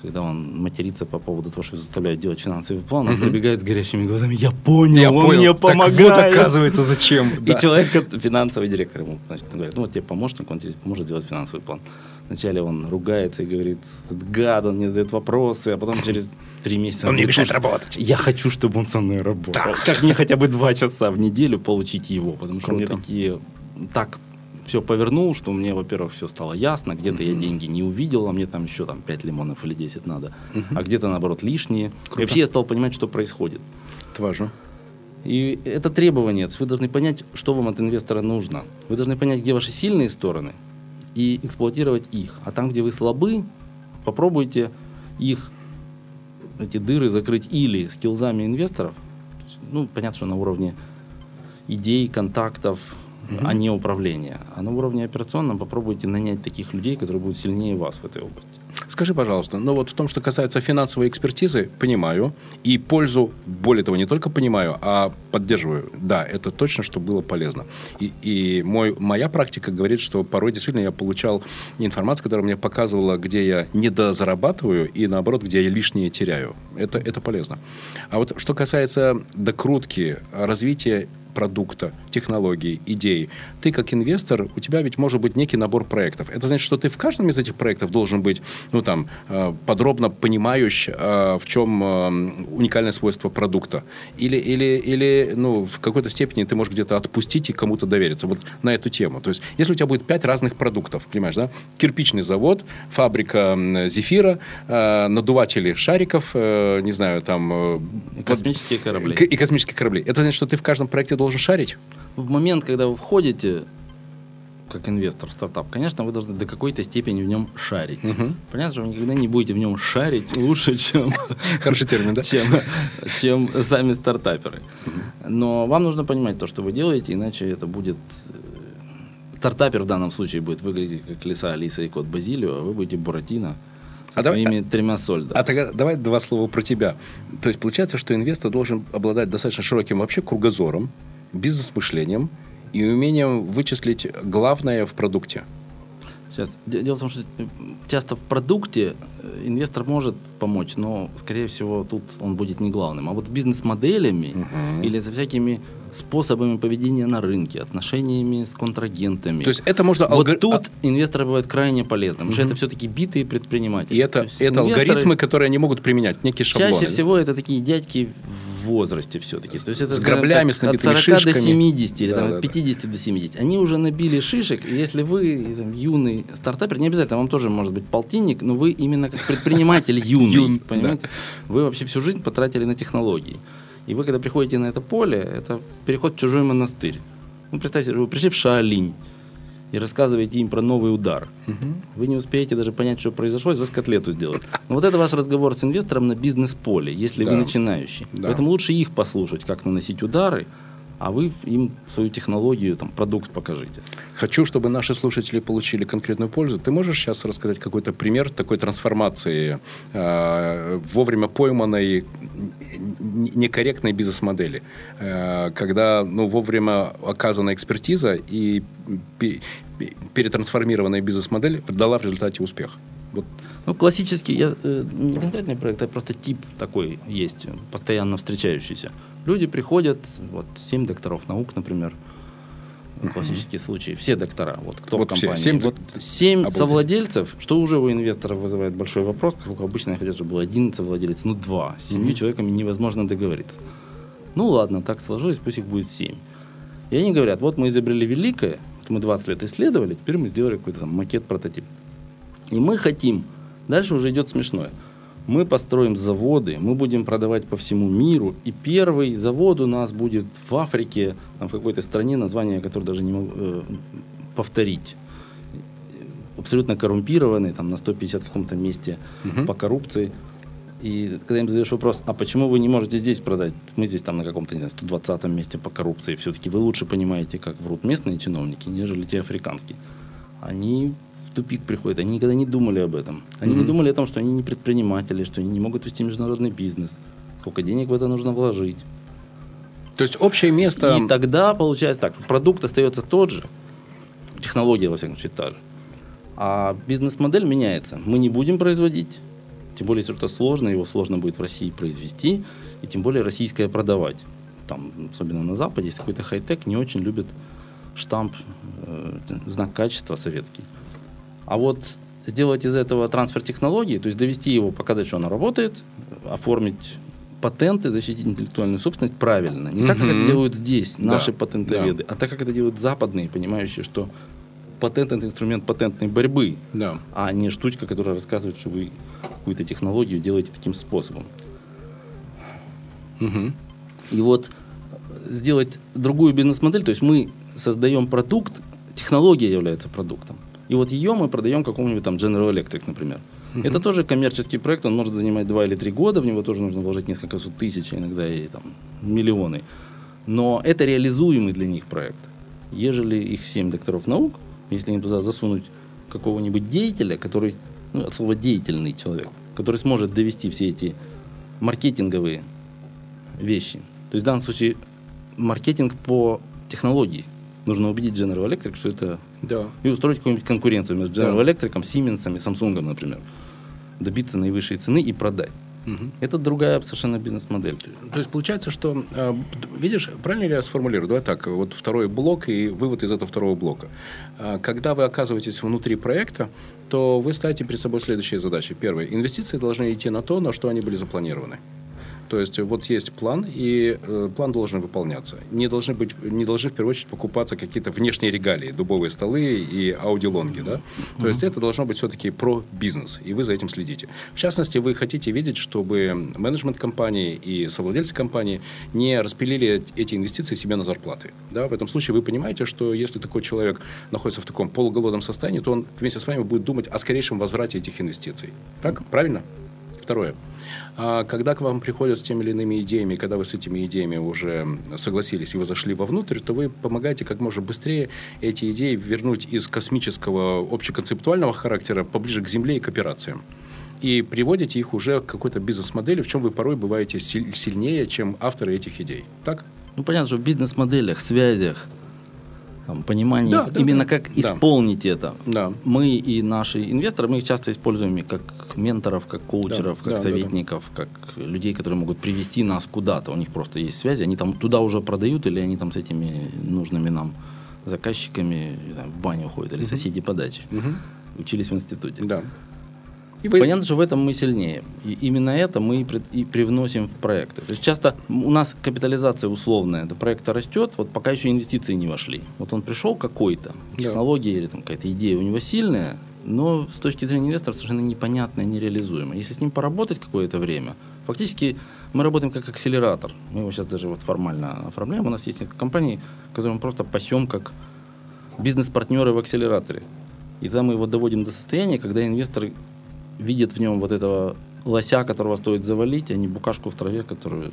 когда он матерится по поводу того, что заставляют делать финансовый план, он прибегает с горящими глазами. Я понял, мне помогает. Так вот, оказывается, зачем. И человек, финансовый директор, ему говорит, ну вот тебе помощник, он тебе поможет сделать финансовый план. Вначале он ругается и говорит, гад, он мне задает вопросы, а потом через 3 месяца... Он мне мешает работать. Я хочу, чтобы он со мной работал. Да. Как мне хотя бы 2 часа в неделю получить его, потому что мне такие... Так все повернул, что мне, во-первых, все стало ясно, где-то я деньги не увидел, а мне там еще там, 5 лимонов или 10 надо, а где-то, наоборот, лишние. Круто. И вообще я стал понимать, что происходит. Это важно. И это требование. То есть вы должны понять, что вам от инвестора нужно. Вы должны понять, где ваши сильные стороны, и эксплуатировать их. А там, где вы слабы, попробуйте их, эти дыры, закрыть или скиллзами инвесторов. Ну, понятно, что на уровне идей, контактов, а не управление. А на уровне операционном попробуйте нанять таких людей, которые будут сильнее вас в этой области. Скажи, пожалуйста, ну вот в том, что касается финансовой экспертизы, понимаю. И пользу, более того, не только понимаю, а поддерживаю. Да, это точно, что было полезно. И моя практика говорит, что порой действительно я получал информацию, которая мне показывала, где я недозарабатываю и, наоборот, где я лишнее теряю. Это полезно. А вот что касается докрутки, развития продукта, технологии, идеи. Ты как инвестор, у тебя ведь может быть некий набор проектов. Это значит, что ты в каждом из этих проектов должен быть, ну там, подробно понимающий, в чем уникальное свойство продукта. Или ну, в какой-то степени ты можешь где-то отпустить и кому-то довериться. Вот на эту тему. То есть, если у тебя будет 5 разных продуктов, понимаешь, да? Кирпичный завод, фабрика зефира, надуватели шариков, не знаю, там... Космические корабли. И космические корабли. Это значит, что ты в каждом проекте должен шарить? В момент, когда вы входите как инвестор в стартап, конечно, вы должны до какой-то степени в нем шарить. Угу. Понятно, что вы никогда не будете в нем шарить лучше, чем... Хороший термин, да? Чем сами стартаперы. Но вам нужно понимать то, что вы делаете, иначе это будет... Стартапер в данном случае будет выглядеть как лиса Алиса и кот Базилио, а вы будете Буратино. Со своими 3 сольдо. А тогда давай 2 слова про тебя. То есть получается, что инвестор должен обладать достаточно широким вообще кругозором, бизнес-мышлением и умением вычислить главное в продукте. Сейчас. Дело в том, что часто в продукте инвестор может помочь, но, скорее всего, тут он будет не главным. А вот с бизнес-моделями или со всякими способами поведения на рынке, отношениями с контрагентами. То есть это можно... Вот тут инвесторы бывают крайне полезны, потому что это все-таки битые предприниматели. И это алгоритмы, которые они могут применять, некие шаблоны. Чаще всего это такие дядьки в возрасте все-таки. То есть это, с граблями, с набитыми шишками. От 40 до 70, или от 50 до 70. Они уже набили шишек, и если вы юный стартапер, не обязательно, вам тоже может быть полтинник, но вы именно как предприниматель юный, понимаете? Вы вообще всю жизнь потратили на технологии. И вы, когда приходите на это поле, это переход в чужой монастырь. Ну, представьте, вы пришли в Шаолинь и рассказываете им про новый удар. Вы не успеете даже понять, что произошло, из вас котлету сделают. Но вот это ваш разговор с инвестором на бизнес-поле, если вы начинающий. Поэтому лучше их послушать, как наносить удары, а вы им свою технологию, там, продукт покажите. Хочу, чтобы наши слушатели получили конкретную пользу. Ты можешь сейчас рассказать какой-то пример такой трансформации вовремя пойманной некорректной бизнес-модели, когда вовремя оказана экспертиза и перетрансформированная бизнес-модель дала в результате успех? Вот. Ну, классический, не конкретный проект, а просто тип такой есть, постоянно встречающийся. Люди приходят, вот 7 докторов наук, например, классический случай, все доктора, вот кто в компании. 7 вот совладельцев, что уже у инвесторов вызывает большой вопрос, как обычно хотят, чтобы был один совладелец, 2, с 7 человеками невозможно договориться. Ну ладно, так сложилось, пусть их будет 7. И они говорят, вот мы изобрели великое, вот мы 20 лет исследовали, теперь мы сделали какой-то там макет-прототип. И мы хотим, дальше уже идет смешное, мы построим заводы, мы будем продавать по всему миру, и первый завод у нас будет в Африке, там, в какой-то стране, название которой даже не могу повторить. Абсолютно коррумпированный, там, на 150 в каком-то месте по коррупции. И когда им задаешь вопрос, а почему вы не можете здесь продать? Мы здесь там на каком-то, не знаю, 120 месте по коррупции. Все-таки вы лучше понимаете, как врут местные чиновники, нежели те африканские. Они... тупик приходит. Они никогда не думали об этом. Они не думали о том, что они не предприниматели, что они не могут вести международный бизнес. Сколько денег в это нужно вложить. То есть общее место... И тогда получается так, продукт остается тот же, технология, во всяком случае, та же. А бизнес-модель меняется. Мы не будем производить, тем более, если что-то сложное, его сложно будет в России произвести, и тем более российское продавать. Там, особенно на Западе, есть какой-то хай-тек, не очень любят штамп, знак качества советский. А вот сделать из этого трансфер технологии, то есть довести его, показать, что оно работает, оформить патенты, защитить интеллектуальную собственность правильно. Не так, как это делают здесь наши патентоведы, а так, как это делают западные, понимающие, что патент – это инструмент патентной борьбы, а не штучка, которая рассказывает, что вы какую-то технологию делаете таким способом. И вот сделать другую бизнес-модель, то есть мы создаем продукт, технология является продуктом. И вот ее мы продаем какому-нибудь там General Electric, например. Это тоже коммерческий проект, он может занимать 2 или 3 года, в него тоже нужно вложить несколько сот тысяч, иногда и там, миллионы. Но это реализуемый для них проект. Ежели их 7 докторов наук, если им туда засунуть какого-нибудь деятеля, который, ну, от слова деятельный человек, который сможет довести все эти маркетинговые вещи. То есть в данном случае маркетинг по технологии. Нужно убедить General Electric, что это... И устроить какую-нибудь конкуренцию между General Electric, Siemens и Samsung, например. Добиться наивысшей цены и продать. Это другая совершенно бизнес-модель. То есть получается, что... Видишь, правильно ли я сформулирую? Давай так, вот второй блок и вывод из этого второго блока. Когда вы оказываетесь внутри проекта, то вы ставите перед собой следующие задачи. Первое. Инвестиции должны идти на то, на что они были запланированы. То есть, вот есть план, и план должен выполняться. Не должны в первую очередь покупаться какие-то внешние регалии, дубовые столы и аудилонги. Да? То есть, это должно быть все-таки про бизнес, и вы за этим следите. В частности, вы хотите видеть, чтобы менеджмент компании и совладельцы компании не распилили эти инвестиции себе на зарплаты. Да? В этом случае вы понимаете, что если такой человек находится в таком полуголодном состоянии, то он вместе с вами будет думать о скорейшем возврате этих инвестиций. Так? Правильно? Второе. Когда к вам приходят с теми или иными идеями, когда вы с этими идеями уже согласились и вы зашли вовнутрь, то вы помогаете как можно быстрее эти идеи вернуть из космического общеконцептуального характера поближе к Земле и к операциям. И приводите их уже к какой-то бизнес-модели, в чем вы порой бываете сильнее, чем авторы этих идей. Так? Ну, понятно, что в бизнес-моделях, связях, понимание именно как исполнить это. Да. Мы и наши инвесторы, мы их часто используем как менторов, как коучеров, как советников, как людей, которые могут привести нас куда-то. У них просто есть связи, они там туда уже продают, или они там с этими нужными нам заказчиками, не знаю, в баню уходят, или соседи по даче. Учились в институте. Да. И понятно, что в этом мы сильнее. И именно это мы и привносим в проекты. То есть часто у нас капитализация условная до проекта растет, вот пока еще инвестиции не вошли. Вот он пришел какой-то, технология или там какая-то идея у него сильная, но с точки зрения инвесторов совершенно непонятная, нереализуемая. Если с ним поработать какое-то время, фактически мы работаем как акселератор. Мы его сейчас даже вот формально оформляем. У нас есть несколько компаний, которые мы просто пасем как бизнес-партнеры в акселераторе. И тогда мы его доводим до состояния, когда инвесторы видят в нем вот этого лося, которого стоит завалить, а не букашку в траве, которую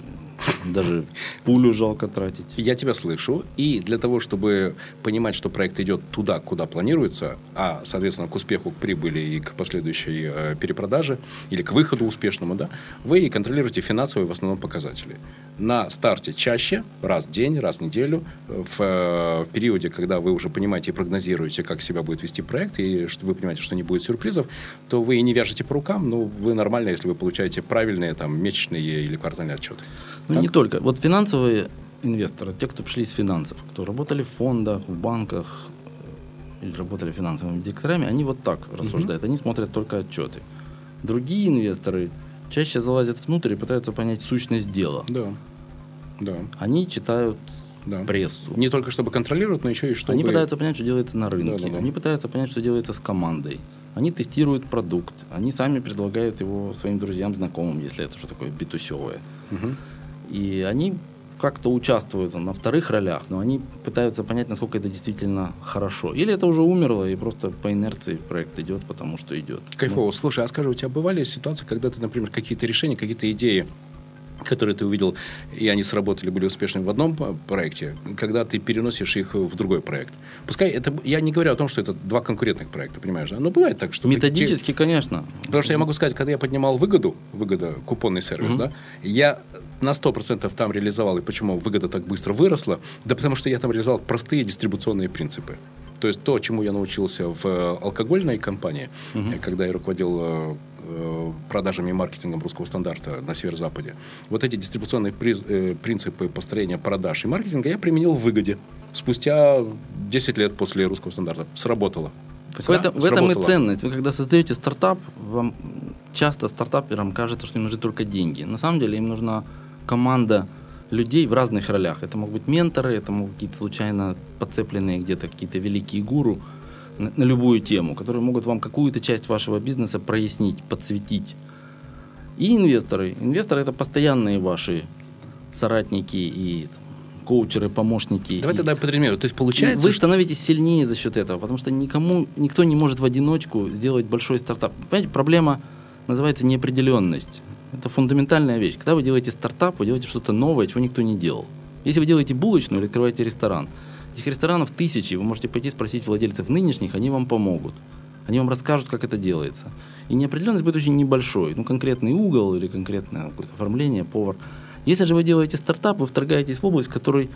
даже пулю жалко тратить. Я тебя слышу. И для того, чтобы понимать, что проект идет туда, куда планируется, а, соответственно, к успеху, к прибыли и к последующей перепродаже или к выходу успешному, да, вы контролируете финансовые в основном показатели. На старте чаще, раз в день, раз в неделю, в периоде, когда вы уже понимаете и прогнозируете, как себя будет вести проект, и вы понимаете, что не будет сюрпризов, то вы и не вяжете по рукам, но вы нормально, если вы получаете правильные там, месячные или квартальные отчеты. Ну, так? Не только. Вот финансовые инвесторы, те, кто пришли из финансов, кто работали в фондах, в банках или работали финансовыми директорами, они вот так рассуждают, они смотрят только отчеты. Другие инвесторы чаще залазят внутрь и пытаются понять сущность дела. Да. Да. Они читают прессу. Не только чтобы контролировать, но еще и чтобы... Они пытаются понять, что делается на рынке. Да, да, да. Они пытаются понять, что делается с командой. Они тестируют продукт, они сами предлагают его своим друзьям, знакомым, если это что такое битусевое. И они как-то участвуют на вторых ролях, но они пытаются понять, насколько это действительно хорошо. Или это уже умерло, и просто по инерции проект идет, потому что идет. Кайфово. Ну. Слушай, а скажи, у тебя бывали ситуации, когда ты, например, какие-то решения, какие-то идеи, которые ты увидел, и они сработали, были успешными в одном проекте, когда ты переносишь их в другой проект. Пускай это... Я не говорю о том, что это два конкурентных проекта, понимаешь, да? Но бывает так, что... Методически, конечно. Потому что я могу сказать, когда я поднимал выгода, купонный сервис, да, я... на 100% там реализовал. И почему выгода так быстро выросла? Да потому что я там реализовал простые дистрибуционные принципы. То есть то, чему я научился в алкогольной компании, когда я руководил продажами и маркетингом «Русского стандарта» на северо-западе. Вот эти дистрибуционные принципы построения продаж и маркетинга я применил в выгоде. Спустя 10 лет после «Русского стандарта». Сработало. В этом и ценность. Вы когда создаете стартап, вам часто стартаперам кажется, что им нужны только деньги. На самом деле им нужна команда людей в разных ролях. Это могут быть менторы, это могут быть какие-то случайно подцепленные где-то какие-то великие гуру на любую тему, которые могут вам какую-то часть вашего бизнеса прояснить, подсветить. И инвесторы. Инвесторы – это постоянные ваши соратники и коучеры, помощники. Давай тогда подразумеваю. То есть получается, вы становитесь сильнее за счет этого, потому что никто не может в одиночку сделать большой стартап. Понимаете, проблема называется неопределенность. Это фундаментальная вещь. Когда вы делаете стартап, вы делаете что-то новое, чего никто не делал. Если вы делаете булочную или открываете ресторан, этих ресторанов тысячи, вы можете пойти спросить владельцев нынешних, они вам помогут. Они вам расскажут, как это делается. И неопределенность будет очень небольшой. Ну, конкретный угол или конкретное оформление, повар. Если же вы делаете стартап, вы вторгаетесь в область, в которой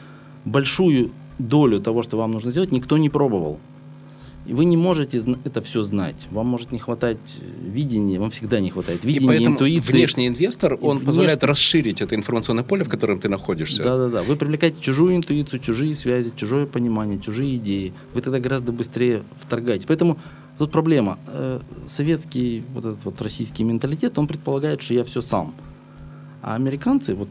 большую долю того, что вам нужно сделать, никто не пробовал. И вы не можете это все знать. Вам может не хватать видения, вам всегда не хватает видения, интуиции. И поэтому внешний инвестор, он позволяет расширить это информационное поле, в котором ты находишься. Да-да-да. Вы привлекаете чужую интуицию, чужие связи, чужое понимание, чужие идеи. Вы тогда гораздо быстрее вторгаетесь. Поэтому тут проблема. Советский, вот этот вот российский менталитет, он предполагает, что я все сам. А американцы, вот,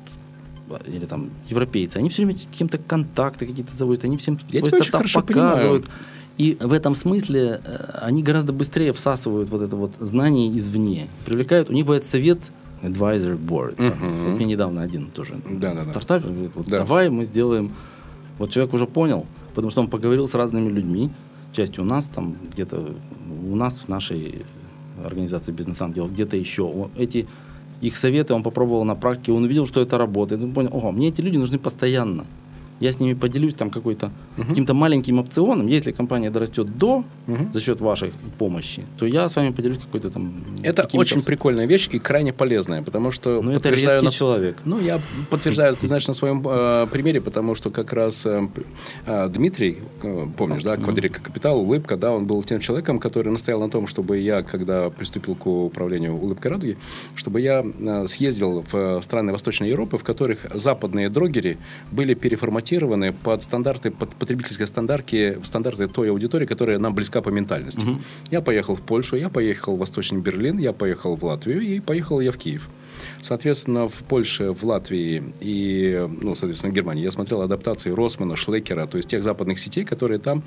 или там европейцы, они все время какие-то контакты какие-то заводят, они всем свой стартап показывают. Понимаю. И в этом смысле они гораздо быстрее всасывают вот это вот знание извне. Привлекают, у них бывает совет advisory board. Вот мне недавно один тоже стартапер говорит, вот давай мы сделаем... Вот человек уже понял, потому что он поговорил с разными людьми. Часть у нас, там где-то у нас, в нашей организации «Бизнес-ангелов», где-то еще. Эти их советы он попробовал на практике, он увидел, что это работает. Он понял, ого, мне эти люди нужны постоянно. я с ними поделюсь там какой-то, каким-то маленьким опционом. Если компания дорастет до, за счет вашей помощи, то я с вами поделюсь какой-то там... Это очень прикольная вещь и крайне полезная, потому что... Ну, это редкий человек. Ну, я подтверждаю, ты знаешь, на своем примере, потому что как раз Дмитрий, помнишь, да, Квадрико Капитал, Улыбка, да, он был тем человеком, который настоял на том, чтобы я, когда приступил к управлению Улыбкой радуги, чтобы я съездил в страны Восточной Европы, в которых западные дрогери были переформатированы под стандарты, под потребительские стандарты той аудитории, которая нам близка по ментальности. Я поехал в Польшу, я поехал в Восточный Берлин, я поехал в Латвию и поехал я в Киев. Соответственно, в Польше, в Латвии и, ну, соответственно, в Германии я смотрел адаптации Росмана, Шлекера, то есть тех западных сетей, которые там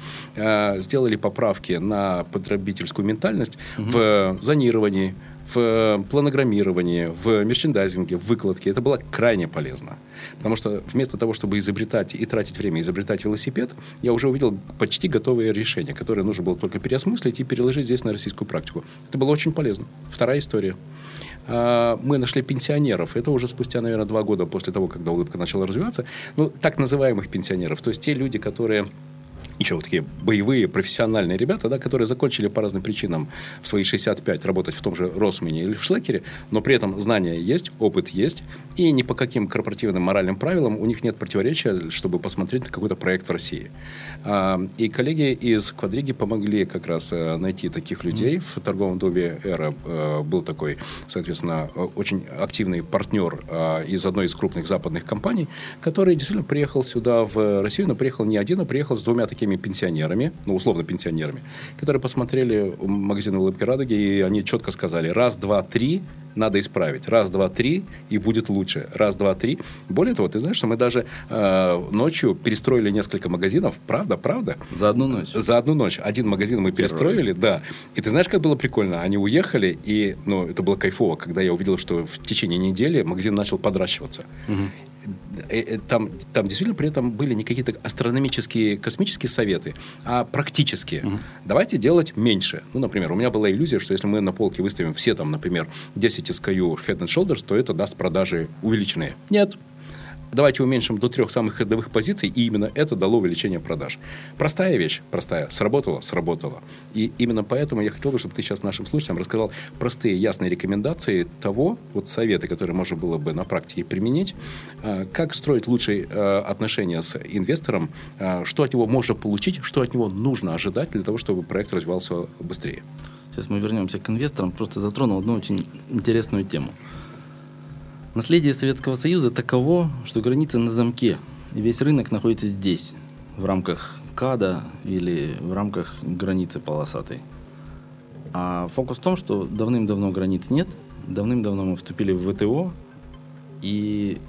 сделали поправки на потребительскую ментальность в зонировании, в планограммировании, в мерчендайзинге, в выкладке. Это было крайне полезно. Потому что вместо того, чтобы изобретать и тратить время, изобретать велосипед, я уже увидел почти готовые решения, которые нужно было только переосмыслить и переложить здесь на российскую практику. Это было очень полезно. Вторая история. Мы нашли пенсионеров. Это уже спустя, наверное, 2 года после того, когда улыбка начала развиваться. Ну, так называемых пенсионеров. То есть те люди, которые... еще вот такие боевые, профессиональные ребята, да, которые закончили по разным причинам в свои 65 работать в том же Росмане или в Шлекере, но при этом знания есть, опыт есть, и ни по каким корпоративным моральным правилам у них нет противоречия, чтобы посмотреть на какой-то проект в России. И коллеги из Квадриги помогли как раз найти таких людей. В торговом доме Эра был такой, соответственно, очень активный партнер из одной из крупных западных компаний, который действительно приехал сюда, в Россию, но приехал не один, а приехал с 2 такими пенсионерами, ну, условно пенсионерами, которые посмотрели магазин «Улыбки радуги», и они четко сказали: раз, два, три, надо исправить. Раз, два, три, и будет лучше. Раз, два, три. Более того, ты знаешь, что мы даже ночью перестроили несколько магазинов. Правда. За одну ночь. Один магазин мы перестроили, да. И ты знаешь, как было прикольно? Они уехали, и, ну, это было кайфово, когда я увидел, что в течение недели магазин начал подращиваться. Там действительно при этом были не какие-то астрономические, космические советы, а практические. Давайте делать меньше. Ну, например, у меня была иллюзия, что если мы на полке выставим все там, например, 10 SKU Head and Shoulders, то это даст продажи увеличенные. Нет. Давайте уменьшим до 3 самых ходовых позиций, и именно это дало увеличение продаж. Простая вещь, простая. Сработало. И именно поэтому я хотел бы, чтобы ты сейчас нашим слушателям рассказал простые, ясные рекомендации того, вот советы, которые можно было бы на практике применить, как строить лучшие отношения с инвестором, что от него можно получить, что от него нужно ожидать для того, чтобы проект развивался быстрее. Сейчас мы вернемся к инвесторам. Просто затронул одну очень интересную тему. Наследие Советского Союза таково, что границы на замке, и весь рынок находится здесь, в рамках КАДа или в рамках границы полосатой. А фокус в том, что давным-давно границ нет, давным-давно мы вступили в ВТО, и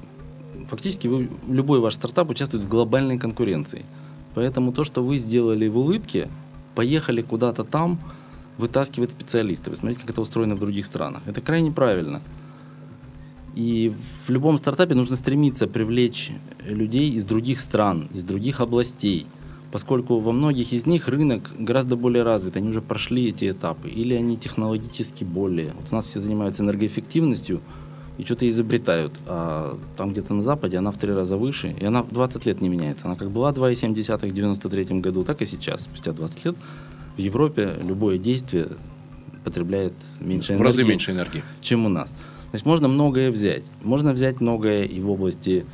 фактически любой ваш стартап участвует в глобальной конкуренции. Поэтому то, что вы сделали в улыбке, поехали куда-то там вытаскивать специалистов. Смотрите, как это устроено в других странах. Это крайне правильно. И в любом стартапе нужно стремиться привлечь людей из других стран, из других областей, поскольку во многих из них рынок гораздо более развит, они уже прошли эти этапы, или они технологически более. Вот у нас все занимаются энергоэффективностью и что-то изобретают, а там где-то на Западе она в 3 раза выше, и она 20 лет не меняется. Она как была 2,7 в 1993 году, так и сейчас, спустя 20 лет, в Европе любое действие потребляет меньше энергии, в разы меньше энергии, чем у нас. То есть можно многое взять. Можно взять многое и в области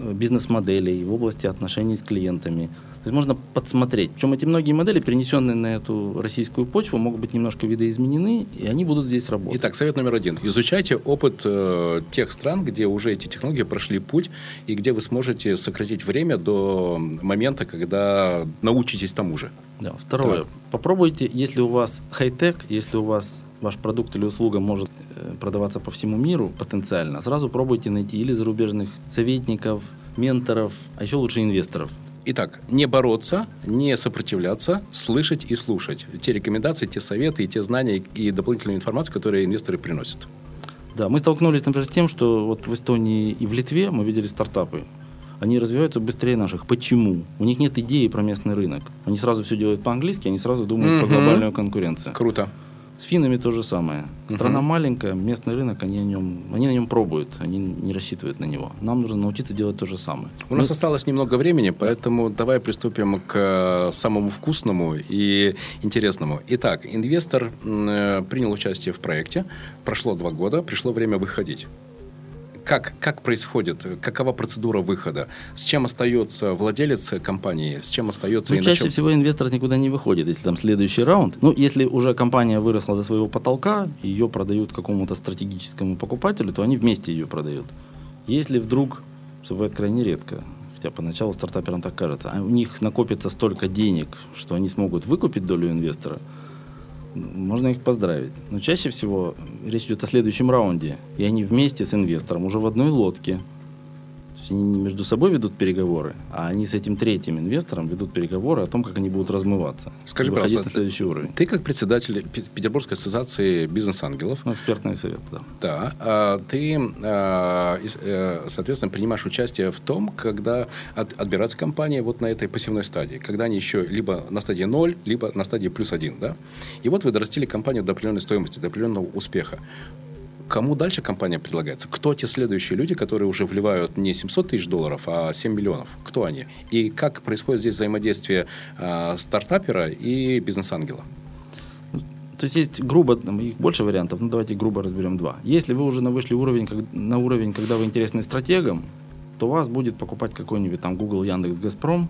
бизнес-моделей, и в области отношений с клиентами. То есть можно подсмотреть. Причем эти многие модели, перенесенные на эту российскую почву, могут быть немножко видоизменены, и они будут здесь работать. Итак, совет номер 1. Изучайте опыт тех стран, где уже эти технологии прошли путь, и где вы сможете сократить время до момента, когда научитесь тому же. Да, второе. Так. Попробуйте, если у вас хай-тек, если у вас ваш продукт или услуга может продаваться по всему миру потенциально, сразу пробуйте найти или зарубежных советников, менторов, а еще лучше инвесторов. Итак, не бороться, не сопротивляться, слышать и слушать. Те рекомендации, те советы, и те знания и дополнительную информацию, которые инвесторы приносят. Да, мы столкнулись, например, с тем, что вот в Эстонии и в Литве мы видели стартапы. Они развиваются быстрее наших. Почему? У них нет идеи про местный рынок. Они сразу все делают по-английски, они сразу думают про глобальную конкуренцию. Круто. С финнами то же самое. Страна маленькая, местный рынок, они на нем пробуют, они не рассчитывают на него. Нам нужно научиться делать то же самое. У нас осталось немного времени, поэтому давай приступим к самому вкусному и интересному. Итак, инвестор принял участие в проекте, прошло 2 года, пришло время выходить. Как происходит? Какова процедура выхода? С чем остается владелец компании? С чем остается... чаще всего инвестор никуда не выходит, если там следующий раунд. Если уже компания выросла до своего потолка, ее продают какому-то стратегическому покупателю, то они вместе ее продают. Если вдруг, что бывает крайне редко, хотя поначалу стартаперам так кажется, у них накопится столько денег, что они смогут выкупить долю инвестора, можно их поздравить. Но чаще всего речь идет о следующем раунде. И они вместе с инвестором уже в одной лодке. То есть они не между собой ведут переговоры, а они с этим третьим инвестором ведут переговоры о том, как они будут размываться. Скажи, пожалуйста, на следующий уровень. Ты как председатель Петербургской ассоциации «Бизнес-ангелов». Экспертный совет, да. Да. Ты, соответственно, принимаешь участие в том, когда отбираются компании вот на этой посевной стадии. Когда они еще либо на стадии 0, либо на стадии +1. Да? И вот вы дорастили компанию до определенной стоимости, до определенного успеха. Кому дальше компания предлагается? Кто те следующие люди, которые уже вливают не 700 тысяч долларов, а 7 миллионов? Кто они? И как происходит здесь взаимодействие стартапера и бизнес-ангела? То есть грубо, их больше вариантов, давайте грубо разберем 2. Если вы уже вышли на уровень, когда вы интересны стратегам, то вас будет покупать какой-нибудь там Google, Яндекс, Газпром.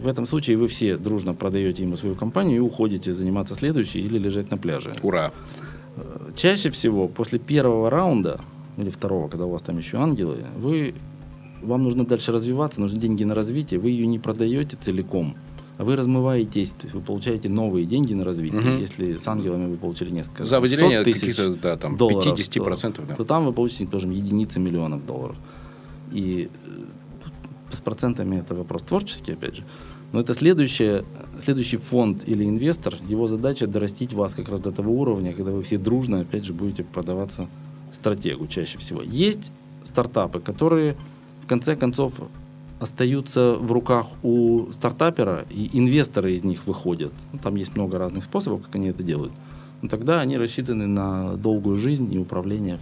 В этом случае вы все дружно продаете ему свою компанию и уходите заниматься следующей или лежать на пляже. Ура! Чаще всего после первого раунда или второго, когда у вас там еще ангелы, вам нужно дальше развиваться, нужны деньги на развитие, вы ее не продаете целиком, а вы размываетесь, то есть вы получаете новые деньги на развитие. Угу. Если с ангелами вы получили несколько за выделение каких-то долларов, 50%, то там вы получите тоже единицы миллионов долларов. И с процентами это вопрос творческий, опять же. Но это следующий фонд или инвестор, его задача дорастить вас как раз до того уровня, когда вы все дружно, опять же, будете продаваться стратегу чаще всего. Есть стартапы, которые в конце концов остаются в руках у стартапера, и инвесторы из них выходят. Там есть много разных способов, как они это делают. Но тогда они рассчитаны на долгую жизнь и управление.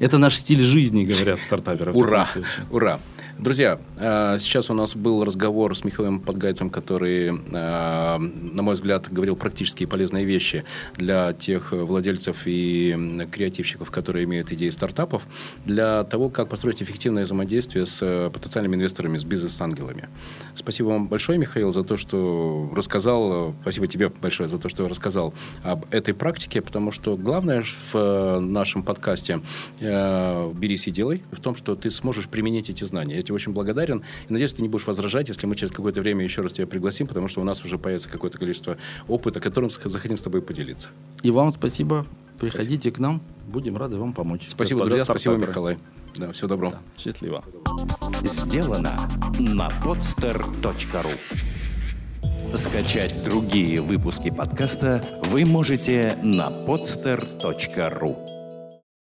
Это наш стиль жизни, говорят стартаперы. Ура! Ура! Друзья, сейчас у нас был разговор с Михаилом Подгайцем, который, на мой взгляд, говорил практические и полезные вещи для тех владельцев и креативщиков, которые имеют идеи стартапов, для того, как построить эффективное взаимодействие с потенциальными инвесторами, с бизнес-ангелами. Спасибо вам большое, Михаил, за то, что рассказал. Спасибо тебе большое за то, что рассказал об этой практике, потому что главное в нашем подкасте «Берись и делай» в том, что ты сможешь применить эти знания. Я тебе очень благодарен. И надеюсь, ты не будешь возражать, если мы через какое-то время еще раз тебя пригласим, потому что у нас уже появится какое-то количество опыта, которым захотим с тобой поделиться. И вам спасибо. Приходите к нам. Будем рады вам помочь. Спасибо, друзья. Спасибо, Михалай. Да, всего доброго. Да, счастливо. Сделано на podster.ru. Скачать другие выпуски подкаста вы можете на podster.ru.